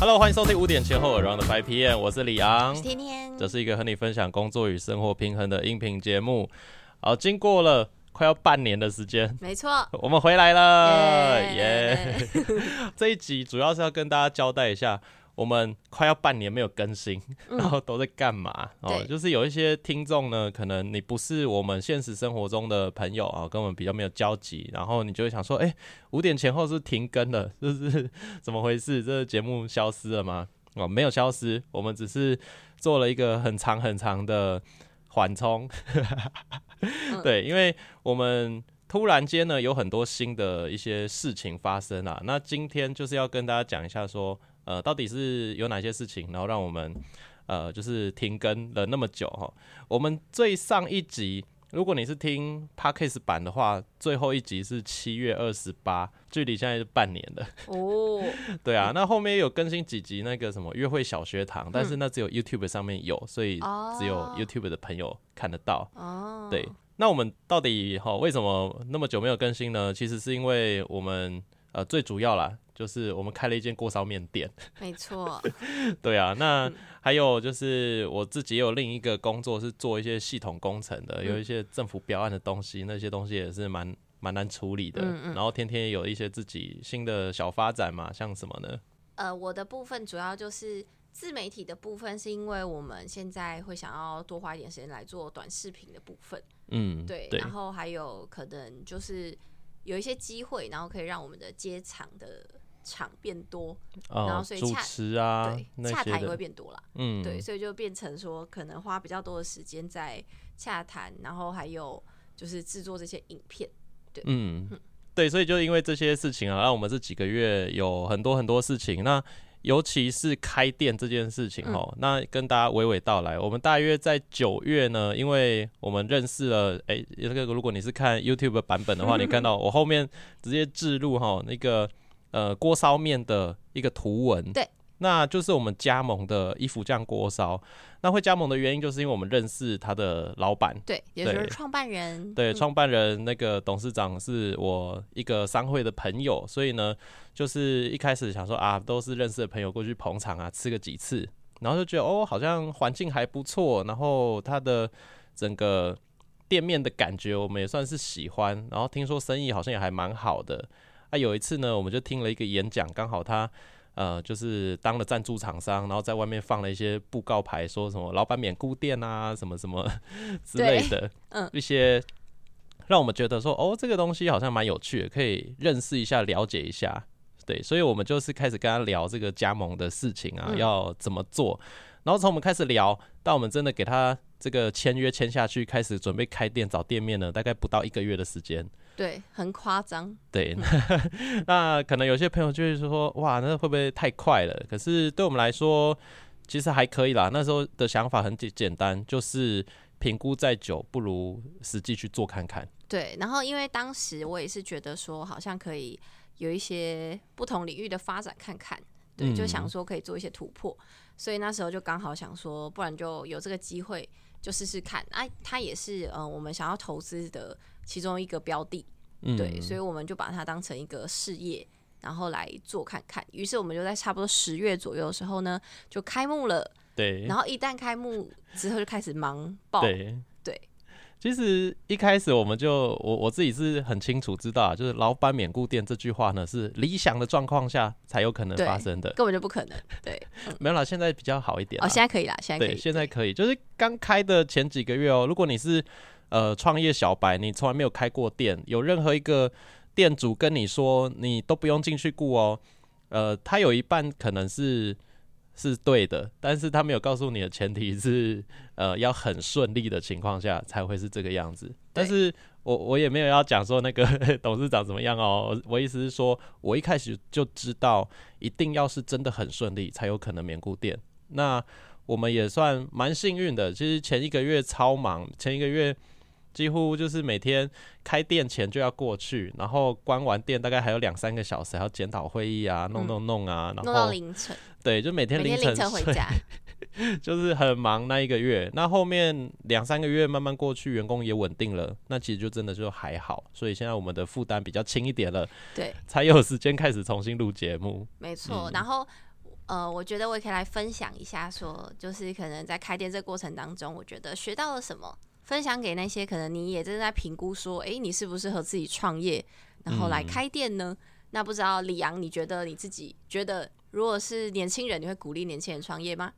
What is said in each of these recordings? Hello， 欢迎收听5点前后 Around 5 PM， 我是李昂，我是天天，这是一个和你分享工作与生活平衡的音频节目。好，经过了快要半年的时间，没错，我们回来了，耶！ 这一集主要是要跟大家交代一下，我们快要半年没有更新，然后都在干嘛？哦，就是有一些听众呢，可能你不是我们现实生活中的朋友啊，跟我们比较没有交集，然后你就会想说，5点前后是停更了，就是怎么回事？这个节目消失了吗？哦，没有消失，我们只是做了一个很长很长的缓冲。对，因为我们突然间呢有很多新的一些事情发生啦，那今天就是要跟大家讲一下说，到底是有哪些事情，然后让我们就是停更了那么久齁。我们最上一集，如果你是听 Podcast 版的话，最后一集是7月28，距离现在是半年了哦。对啊，那后面有更新几集那个什么约会小学堂，但是那只有 YouTube 上面有，所以只有 YouTube 的朋友看得到哦。对，那我们到底为什么那么久没有更新呢？其实是因为我们最主要啦，就是我们开了一间锅烧面店，没错。对啊，那还有就是我自己也有另一个工作是做一些系统工程的，有一些政府标案的东西，那些东西也是蛮难处理的。然后天天也有一些自己新的小发展嘛，像什么呢？我的部分主要就是自媒体的部分，是因为我们现在会想要多花一点时间来做短视频的部分。对。然后还有可能就是有一些机会，然后可以让我们的接场的场变多，然后所以主持啊，对，洽谈也会变多啦。对，所以就变成说可能花比较多的时间在洽谈，然后还有就是制作这些影片。对，对，所以就因为这些事情啊，让我们这几个月有很多很多事情。那尤其是开店这件事情齁，那跟大家娓娓道来。我们大约在9月呢，因为我们认识了，如果你是看 YouTube 版本的话，你看到我后面直接置入齁那个锅烧面的一个图文。对，那就是我们加盟的衣服酱锅烧。那会加盟的原因就是因为我们认识他的老板，对，也就是创办人。对，创办人那个董事长是我一个商会的朋友，所以呢就是一开始想说啊，都是认识的朋友过去捧场啊，吃个几次，然后就觉得好像环境还不错，然后他的整个店面的感觉我们也算是喜欢，然后听说生意好像也还蛮好的。有一次呢，我们就听了一个演讲，刚好他就是当了赞助厂商，然后在外面放了一些布告牌，说什么老板免顾店啊，什么什么之类的，一些让我们觉得说这个东西好像蛮有趣的，可以认识一下，了解一下。对，所以我们就是开始跟他聊这个加盟的事情啊，要怎么做。然后从我们开始聊到我们真的给他这个签约签下去，开始准备开店找店面呢，大概不到1个月的时间。对，很夸张。对，那可能有些朋友就会说，哇，那会不会太快了？可是对我们来说，其实还可以啦。那时候的想法很简单，就是评估再久，不如实际去做看看。对，然后因为当时我也是觉得说，好像可以有一些不同领域的发展看看，对，就想说可以做一些突破，所以那时候就刚好想说，不然就有这个机会就试试看。它也是我们想要投资的其中一个标的，对，所以我们就把它当成一个事业，然后来做看看。于是我们就在差不多10月左右的时候呢，就开幕了。对，然后一旦开幕之后就开始忙爆。对，其实一开始我们就我自己是很清楚知道啊，就是老板免顾店这句话呢，是理想的状况下才有可能发生的，根本就不可能。对，没有啦，现在比较好一点啦。现在可以啦，现在可以。对，现在可以，就是刚开的前几个月如果你是创业小白，你从来没有开过店，有任何一个店主跟你说你都不用进去顾他有一半可能是对的，但是他没有告诉你的前提是要很顺利的情况下才会是这个样子。但是我也没有要讲说那个董事长怎么样哦，我意思是说我一开始就知道一定要是真的很顺利才有可能免顾店。那我们也算蛮幸运的，其实前一个月超忙，前一个月几乎就是每天开店前就要过去，然后关完店大概还有2-3个小时，还要检讨会议啊，弄啊，然后弄到凌晨。对，就每天凌晨回家，就是很忙那一个月。那后面2-3个月慢慢过去，员工也稳定了，那其实就真的就还好。所以现在我们的负担比较轻一点了，对，才有时间开始重新录节目。没错，然后我觉得我也可以来分享一下说就是可能在开店这过程当中我觉得学到了什么，分享给那些可能你也正在评估说哎，你适不适合自己创业然后来开店呢？那不知道李昂，你觉得你自己觉得如果是年轻人你会鼓励年轻人创业吗？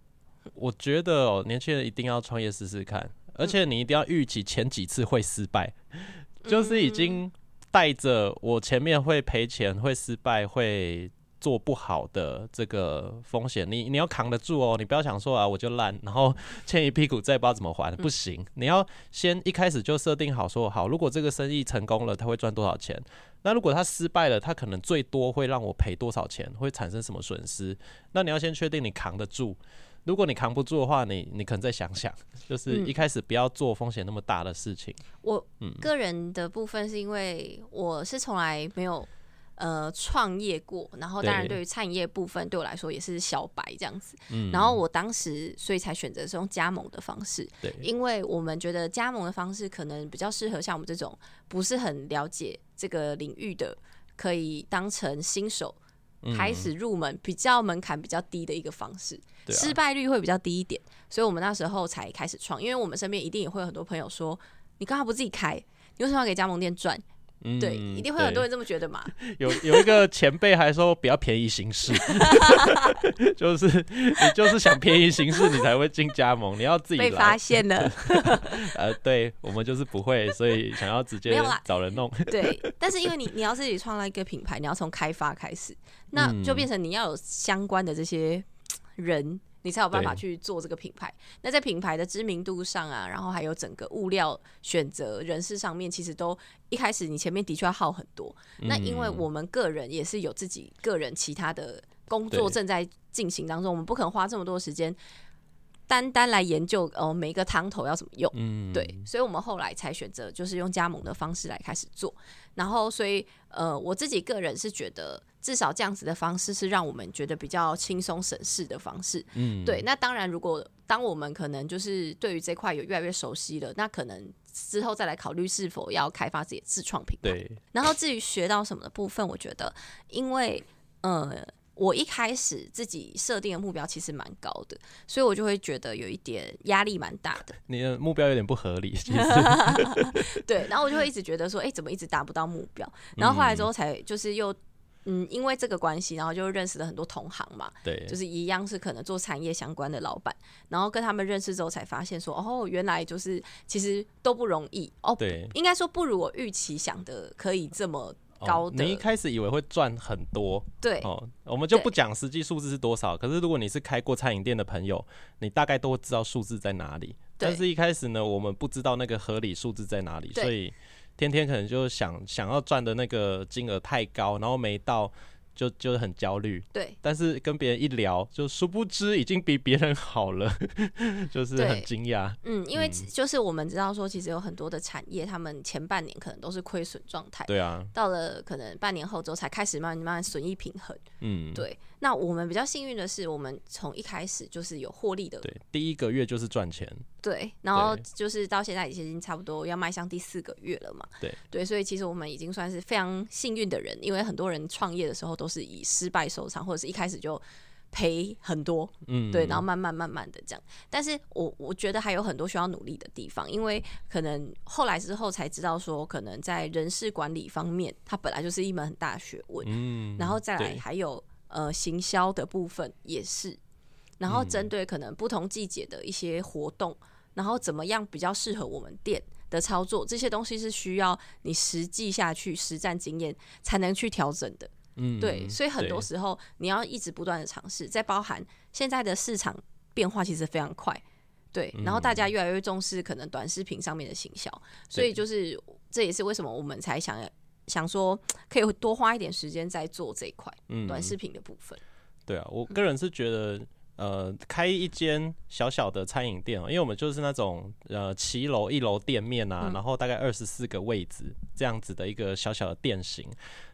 我觉得年轻人一定要创业试试看，而且你一定要预期前几次会失败，就是已经带着我前面会赔钱会失败会做不好的这个风险，你要扛得住哦，你不要想说啊我就烂然后欠一屁股再不知道怎么还，不行，你要先一开始就设定好说好，如果这个生意成功了他会赚多少钱，那如果他失败了他可能最多会让我赔多少钱，会产生什么损失，那你要先确定你扛得住，如果你扛不住的话你可能再想想，就是一开始不要做风险那么大的事情。我个人的部分是因为我是从来没有创业过，然后当然对于餐饮业部分对我来说也是小白这样子，然后我当时所以才选择是用加盟的方式，因为我们觉得加盟的方式可能比较适合像我们这种不是很了解这个领域的，可以当成新手开始入门比较门槛比较低的一个方式，失败率会比较低一点，所以我们那时候才开始创，因为我们身边一定也会有很多朋友说你干嘛不自己开，你为什么要给加盟店赚，对，一定会有很多人这么觉得嘛。有一个前辈还说不要便宜行事，就是你就是想便宜行事，你才会进加盟，你要自己来被发现了。对，我们就是不会，所以想要直接找人弄。对，但是因为你要自己创造一个品牌，你要从开发开始，那就变成你要有相关的这些人。你才有办法去做这个品牌，那在品牌的知名度上啊，然后还有整个物料选择人事上面，其实都一开始你前面的确要耗很多，那因为我们个人也是有自己个人其他的工作正在进行当中，我们不可能花这么多时间单单来研究每一个汤头要怎么用，对，所以我们后来才选择就是用加盟的方式来开始做，然后所以我自己个人是觉得至少这样子的方式是让我们觉得比较轻松省事的方式，对，那当然如果当我们可能就是对于这块有越来越熟悉了，那可能之后再来考虑是否要开发自己的自创品牌。对，然后至于学到什么的部分，我觉得因为我一开始自己设定的目标其实蛮高的，所以我就会觉得有一点压力蛮大的，你的目标有点不合理其实对，然后我就会一直觉得说怎么一直达不到目标，然后后来之后才就是又因为这个关系，然后就认识了很多同行嘛，对，就是一样是可能做产业相关的老板，然后跟他们认识之后才发现说原来就是其实都不容易对，应该说不如我预期想的可以这么高的，你一开始以为会赚很多，对，我们就不讲实际数字是多少，可是如果你是开过餐饮店的朋友，你大概都会知道数字在哪里，但是一开始呢我们不知道那个合理数字在哪里，所以天天可能就想要赚的那个金额太高，然后没到就很焦虑，对，但是跟别人一聊就殊不知已经比别人好了就是很惊讶，因为就是我们知道说其实有很多的产业他们前半年可能都是亏损状态，对啊，到了可能半年后之后才开始慢慢损益平衡，对，那我们比较幸运的是我们从一开始就是有获利的，对，第一个月就是赚钱，对，然后就是到现在已经差不多要迈向第4个月了嘛，对，所以其实我们已经算是非常幸运的人，因为很多人创业的时候都是以失败收场，或者是一开始就赔很多，对，然后慢慢的这样，但是我觉得还有很多需要努力的地方，因为可能后来之后才知道说可能在人事管理方面它本来就是一门很大的学问，然后再来还有行销的部分也是，然后针对可能不同季节的一些活动，然后怎么样比较适合我们店的操作，这些东西是需要你实际下去实战经验才能去调整的，对，所以很多时候你要一直不断的尝试，再包含现在的市场变化其实非常快，对，然后大家越来越重视可能短视频上面的行销，所以就是这也是为什么我们才想说可以多花一点时间在做这一块短视频的部分。对啊，我个人是觉得开一间小小的餐饮店，因为我们就是那种7楼1楼店面啊，然后大概24个位置这样子的一个小小的店型，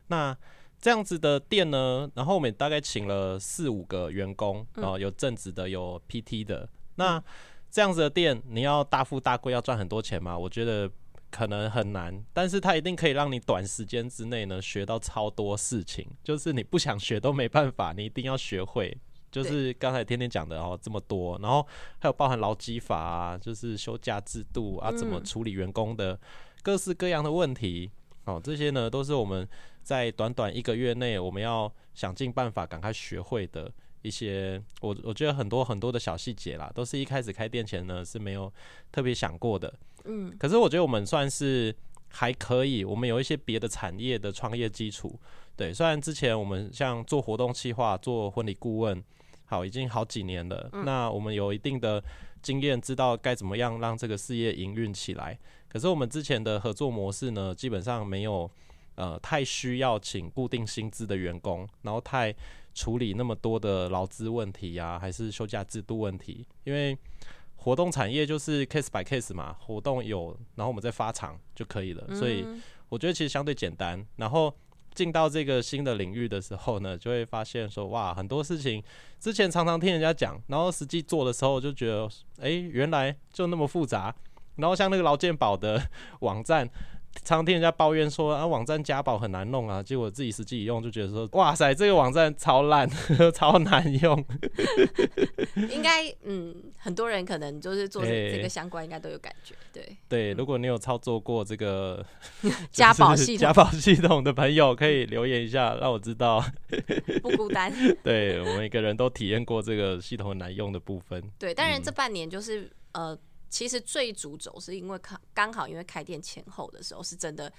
那这样子的店呢，然后我们大概请了4-5个员工，然后有正职的有 PT 的，那这样子的店你要大富大贵要赚很多钱吗？我觉得可能很难，但是它一定可以让你短时间之内呢学到超多事情，就是你不想学都没办法，你一定要学会，就是刚才天天讲的哦，这么多，然后还有包含劳基法啊，就是休假制度啊，怎么处理员工的各式各样的问题哦，这些呢都是我们在短短一个月内我们要想尽办法赶快学会的一些，我觉得很多很多的小细节啦，都是一开始开店前呢是没有特别想过的。嗯，可是我觉得我们算是还可以，我们有一些别的产业的创业基础。对，虽然之前我们像做活动企划、做婚礼顾问，好，已经好几年了，那我们有一定的经验，知道该怎么样让这个事业营运起来。可是我们之前的合作模式呢，基本上没有太需要请固定薪资的员工，然后太处理那么多的劳资问题啊，还是休假制度问题，因为活动产业就是 case by case 嘛，活动有，然后我们再发场就可以了，所以我觉得其实相对简单。然后进到这个新的领域的时候呢，就会发现说，哇，很多事情之前常常听人家讲，然后实际做的时候就觉得，原来就那么复杂。然后像那个劳健保的网站，常听人家抱怨说啊，网站加保很难弄啊，结果自己实际一用就觉得说，哇塞，这个网站超烂，超难用。应该很多人可能就是做这个相关，应该都有感觉。对，如果你有操作过这个加保系统的朋友，可以留言一下，让我知道不孤单。对，我们每个人都体验过这个系统难用的部分。对，当然这半年就是其实最主轴是因为刚好因为开店前后的时候，是真的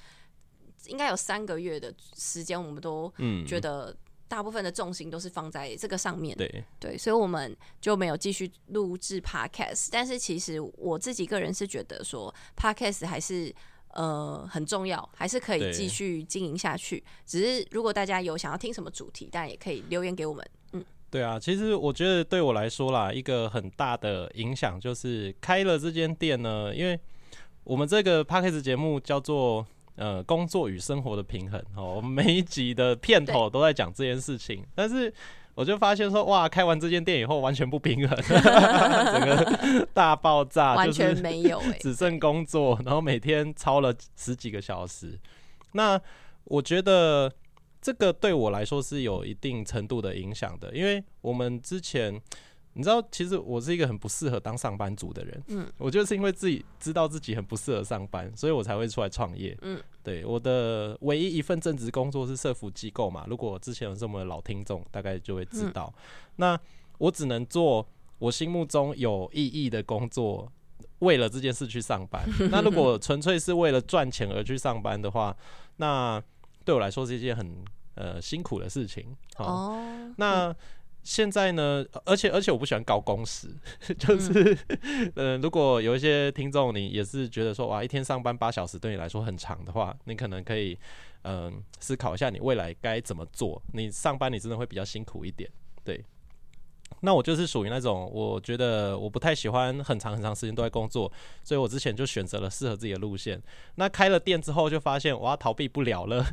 应该有3个月的时间，我们都觉得大部分的重心都是放在这个上面。对，所以我们就没有继续录制 podcast。但是其实我自己个人是觉得说 podcast 还是很重要，还是可以继续经营下去。只是如果大家有想要听什么主题，当然也可以留言给我们。对啊，其实我觉得对我来说啦，一个很大的影响就是开了这间店呢，因为我们这个 podcast 节目叫做工作与生活的平衡哦，我们每一集的片头都在讲这件事情，但是我就发现说，哇，开完这间店以后完全不平衡，整个大爆炸，完全没有只剩工作，然后每天超了10几个小时。那我觉得这个对我来说是有一定程度的影响的，因为我们之前，你知道，其实我是一个很不适合当上班族的人。我就是因为自己知道自己很不适合上班，所以我才会出来创业。对，我的唯一一份正职工作是社福机构嘛，如果之前有什么老听众，大概就会知道。那我只能做我心目中有意义的工作，为了这件事去上班。那如果纯粹是为了赚钱而去上班的话，那对我来说是一件很辛苦的事情。那现在呢，而且我不喜欢高工时，就是如果有一些听众你也是觉得说，哇，一天上班8小时对你来说很长的话，你可能可以思考一下你未来该怎么做，你上班你真的会比较辛苦一点。对，那我就是属于那种，我觉得我不太喜欢很长很长时间都在工作，所以我之前就选择了适合自己的路线。那开了店之后就发现，哇，逃避不了了。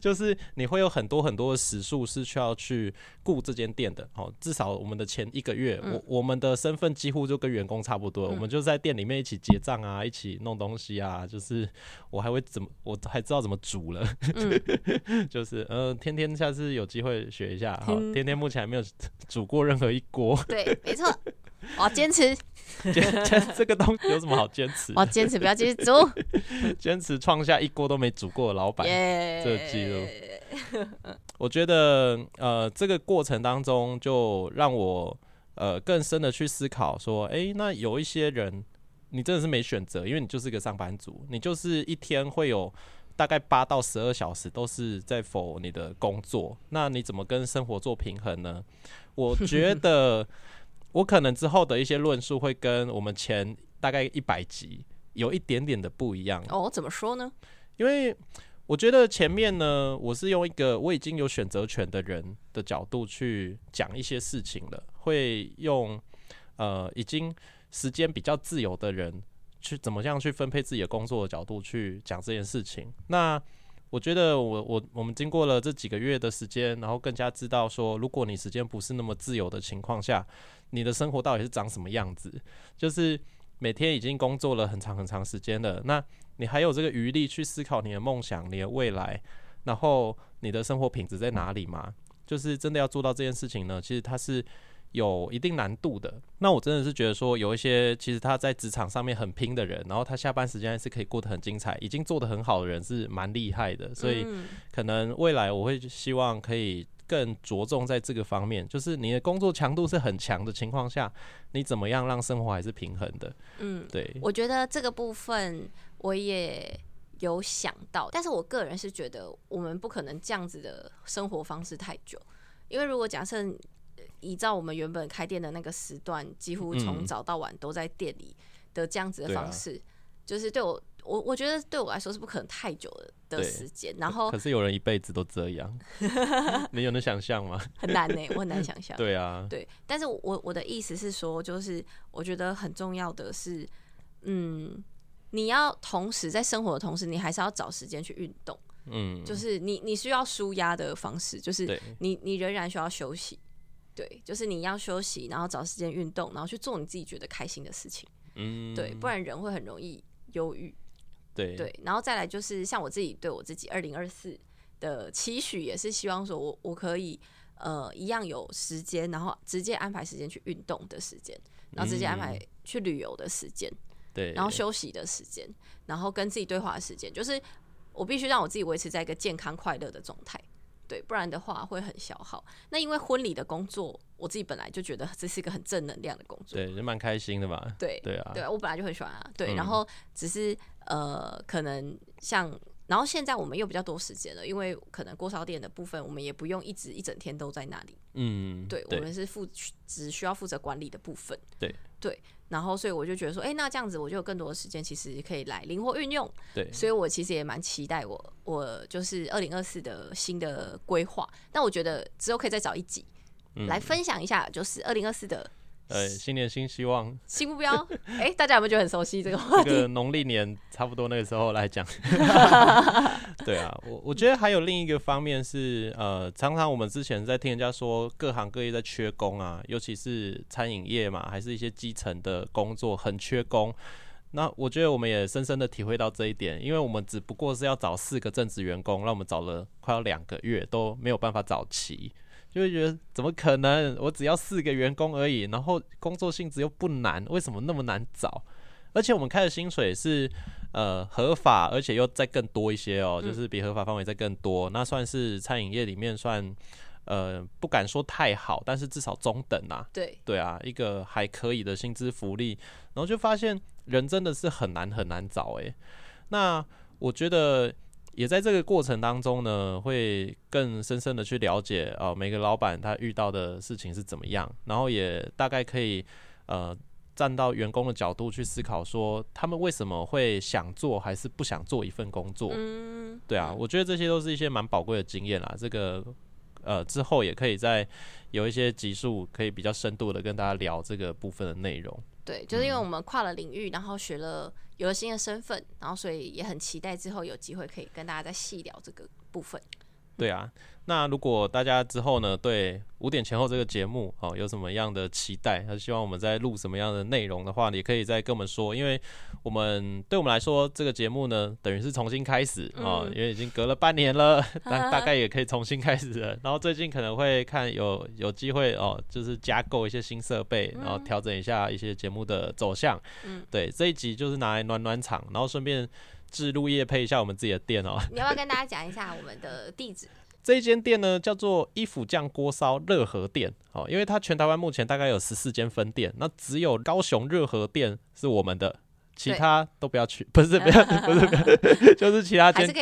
就是你会有很多很多的时数是需要去顾这间店的。至少我们的前1个月，我们的身份几乎就跟员工差不多，我们就在店里面一起结账啊，一起弄东西啊，就是我还知道怎么煮了。就是天天下次有机会学一下。好，天天目前还没有煮过任何一锅。对，没错。我要坚持，这个东西有什么好坚持？我要坚持，不要继续煮，坚持创下一锅都没煮过的老板这个记录。我觉得这个过程当中，就让我更深的去思考说，那有一些人你真的是没选择，因为你就是个上班族，你就是一天会有大概8到12小时都是在否你的工作，那你怎么跟生活做平衡呢？我觉得我可能之后的一些论述会跟我们前大概100集有一点点的不一样。怎么说呢？因为我觉得前面呢，我是用一个我已经有选择权的人的角度去讲一些事情了，会用已经时间比较自由的人去怎么样去分配自己的工作的角度去讲这件事情。那我觉得我们经过了这几个月的时间，然后更加知道说，如果你时间不是那么自由的情况下，你的生活到底是长什么样子？就是每天已经工作了很长很长时间了，那你还有这个余力去思考你的梦想、你的未来，然后你的生活品质在哪里吗？就是真的要做到这件事情呢，其实它是有一定难度的。那我真的是觉得说，有一些其实他在职场上面很拼的人，然后他下班时间是可以过得很精彩，已经做得很好的人是蛮厉害的。所以可能未来我会希望可以更着重在这个方面，就是你的工作强度是很强的情况下，你怎么样让生活还是平衡的。嗯，对，我觉得这个部分我也有想到，但是我个人是觉得我们不可能这样子的生活方式太久，因为如果假设依照我们原本开店的那个时段，几乎从早到晚都在店里的这样子的方式，嗯，就是对我觉得对我来说是不可能太久的时间。然后可是有人一辈子都这样，你有能想象吗？很难耶，我很难想象。对啊，对，但是我的意思是说，就是我觉得很重要的是，你要同时在生活的同时，你还是要找时间去运动。嗯，就是你需要抒压的方式，就是你仍然需要休息。对，就是你要休息，然后找时间运动，然后去做你自己觉得开心的事情。嗯，对，不然人会很容易忧郁。对，然后再来就是像我自己对我自己2024的期许，也是希望说我可以一样有时间，然后直接安排时间去运动的时间，然后直接安排去旅游的时间，对，然后休息的时间，然后跟自己对话的时间，就是我必须让我自己维持在一个健康快乐的状态。对，不然的话会很消耗。那因为婚礼的工作，我自己本来就觉得这是一个很正能量的工作，对，就蛮开心的吧。对啊，我本来就很喜欢啊。对，然后只是可能像，然后现在我们又比较多时间了，因为可能锅烧店的部分，我们也不用一直一整天都在那里。嗯，对，我们是只需要负责管理的部分。对，然后所以我就觉得说，哎，那这样子我就有更多的时间，其实可以来灵活运用。对，所以我其实也蛮期待我就是2024的新的规划。但我觉得之后可以再找一集来分享一下，就是2024的新年新希望、新目标。哎，大家有没有觉得很熟悉这个话题？这个农历年差不多那个时候来讲。对啊，我觉得还有另一个方面是，常常我们之前在听人家说各行各业在缺工啊，尤其是餐饮业嘛，还是一些基层的工作很缺工。那我觉得我们也深深的体会到这一点，因为我们只不过是要找4个正职员工，让我们找了快要2个月都没有办法找齐。就会觉得怎么可能，我只要4个员工而已，然后工作性质又不难，为什么那么难找？而且我们开的薪水是合法，而且又再更多一些哦，就是比合法范围再更多，那算是餐饮业里面算不敢说太好，但是至少中等啊。对啊，一个还可以的薪资福利，然后就发现人真的是很难很难找耶。那我觉得也在这个过程当中呢，会更深深的去了解每个老板他遇到的事情是怎么样，然后也大概可以站到员工的角度去思考说他们为什么会想做还是不想做一份工作。对啊，我觉得这些都是一些蛮宝贵的经验啦，这个之后也可以再有一些集数可以比较深度的跟大家聊这个部分的内容。对，就是因为我们跨了领域，然后有了新的身份，然后所以也很期待之后有机会可以跟大家再细聊这个部分。对啊，那如果大家之后呢对5点前后这个节目有什么样的期待，希望我们在录什么样的内容的话，也可以再跟我们说，因为对我们来说这个节目呢等于是重新开始因为已经隔了半年了，但大概也可以重新开始了。然后最近可能会看有机会就是加购一些新设备，然后调整一下一些节目的走向。对，这一集就是拿来暖暖场，然后顺便置入业配一下我们自己的店哦。你要不要跟大家讲一下我们的地址？这一间店呢叫做一府酱锅烧热河店，因为它全台湾目前大概有14间分店，那只有高雄热河店是我们的，其他都不要去，不是就是其他间还是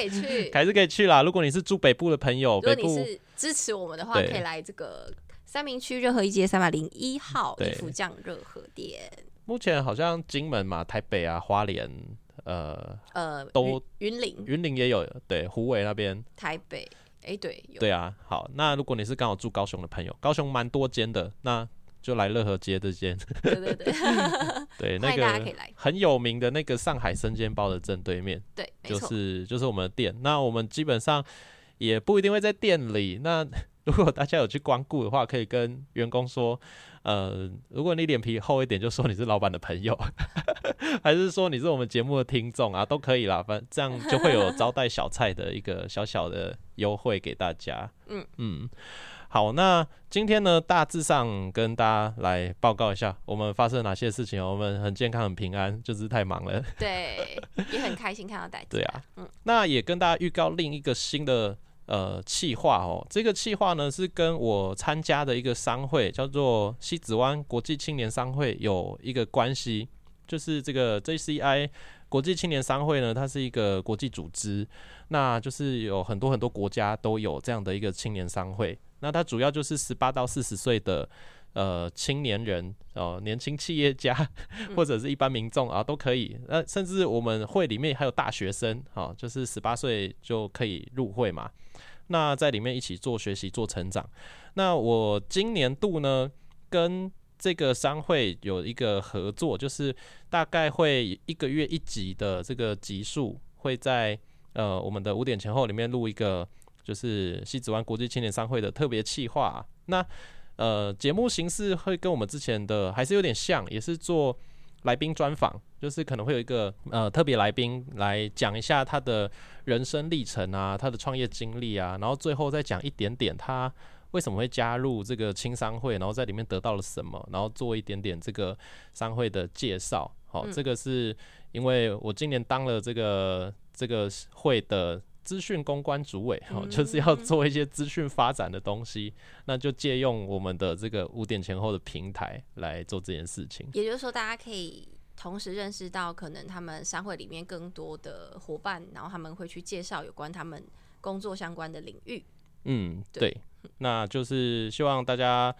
可以去啦。如果你是住北部的朋友，如果你是支持我们的话，可以来这个三民区热河一街301号一府酱热河店。目前好像金门嘛、台北啊、花莲都云林也有，对，虎尾那边，台北，对啊。好，那如果你是刚好住高雄的朋友，高雄蛮多间的，那就来热河街这间。对对，那个很有名的那个上海生煎包的正对面，对，就是我们的店。那我们基本上也不一定会在店里，那如果大家有去光顾的话，可以跟员工说，如果你脸皮厚一点，就说你是老板的朋友，还是说你是我们节目的听众啊，都可以啦。反正这样就会有招待小菜的一个小小的优惠给大家。嗯，好，那今天呢大致上跟大家来报告一下我们发生哪些事情。我们很健康很平安，就是太忙了，对也很开心看到大家。对啊、那也跟大家预告另一个新的企划哦，这个企划呢是跟我参加的一个商会叫做西子湾国际青年商会有一个关系，就是这个 JCI 国际青年商会呢，它是一个国际组织，那就是有很多很多国家都有这样的一个青年商会。那它主要就是18到40岁的青年人、年轻企业家或者是一般民众啊都可以。那甚至我们会里面还有大学生、就是18岁就可以入会嘛，那在里面一起做学习做成长。那我今年度呢跟这个商会有一个合作，就是大概会一个月一集的这个集数会在我们的5点前后里面录一个，就是西子湾国际青年商会的特别企划、那节目形式会跟我们之前的还是有点像，也是做来宾专访，就是可能会有一个特别来宾来讲一下他的人生历程啊，他的创业经历啊，然后最后再讲一点点他为什么会加入这个青商会，然后在里面得到了什么，然后做一点点这个商会的介绍。好，这个是因为我今年当了这个会的资讯公关主委、就是要做一些资讯发展的东西，那就借用我们的这个5点前后的平台来做这件事情。也就是说大家可以同时认识到可能他们商会里面更多的伙伴，然后他们会去介绍有关他们工作相关的领域。嗯， 对，那就是希望大家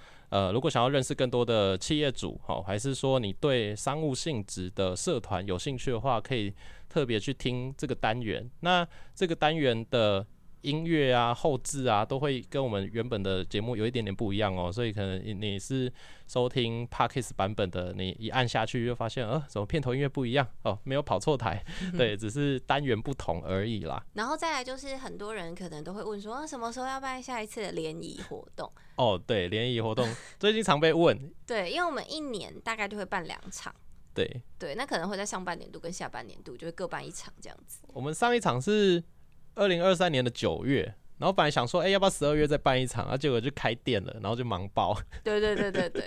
如果想要认识更多的企业主、还是说你对商务性质的社团有兴趣的话，可以特别去听这个单元。那这个单元的音乐啊后制啊都会跟我们原本的节目有一点点不一样哦，所以可能你是收听 Podcast 版本的，你一按下去就发现怎么片头音乐不一样哦，没有跑错台，对，只是单元不同而已啦。然后再来就是很多人可能都会问说、什么时候要办下一次的联谊活动哦，对，联谊活动最近常被问对，因为我们一年大概就会办2场，对，那可能会在上半年度跟下半年度就会各办1场这样子。我们上一场是2023年的9月，然后本来想说，要不要12月再办一场，结果就开店了，然后就忙爆。对，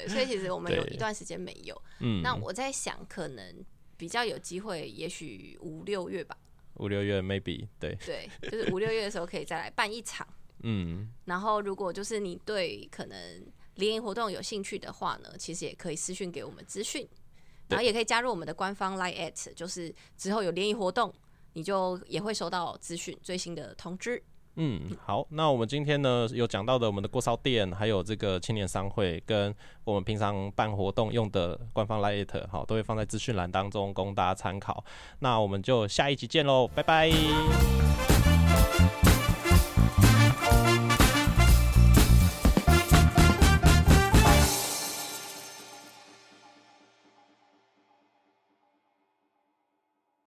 所以其实我们有一段时间没有。那我在想，可能比较有机会，也许5、6月吧。5、6月 maybe 对，就是5、6月的时候可以再来办1场。然后如果就是你对可能联谊活动有兴趣的话呢，其实也可以私讯给我们资讯，然后也可以加入我们的官方 Line@ 就是之后有联谊活动，你就也会收到资讯最新的通知。好，那我们今天呢有讲到的我们的锅烧店，还有这个青年商会跟我们平常办活动用的官方 Line@ 都会放在资讯栏当中供大家参考。那我们就下一集见咯，拜拜。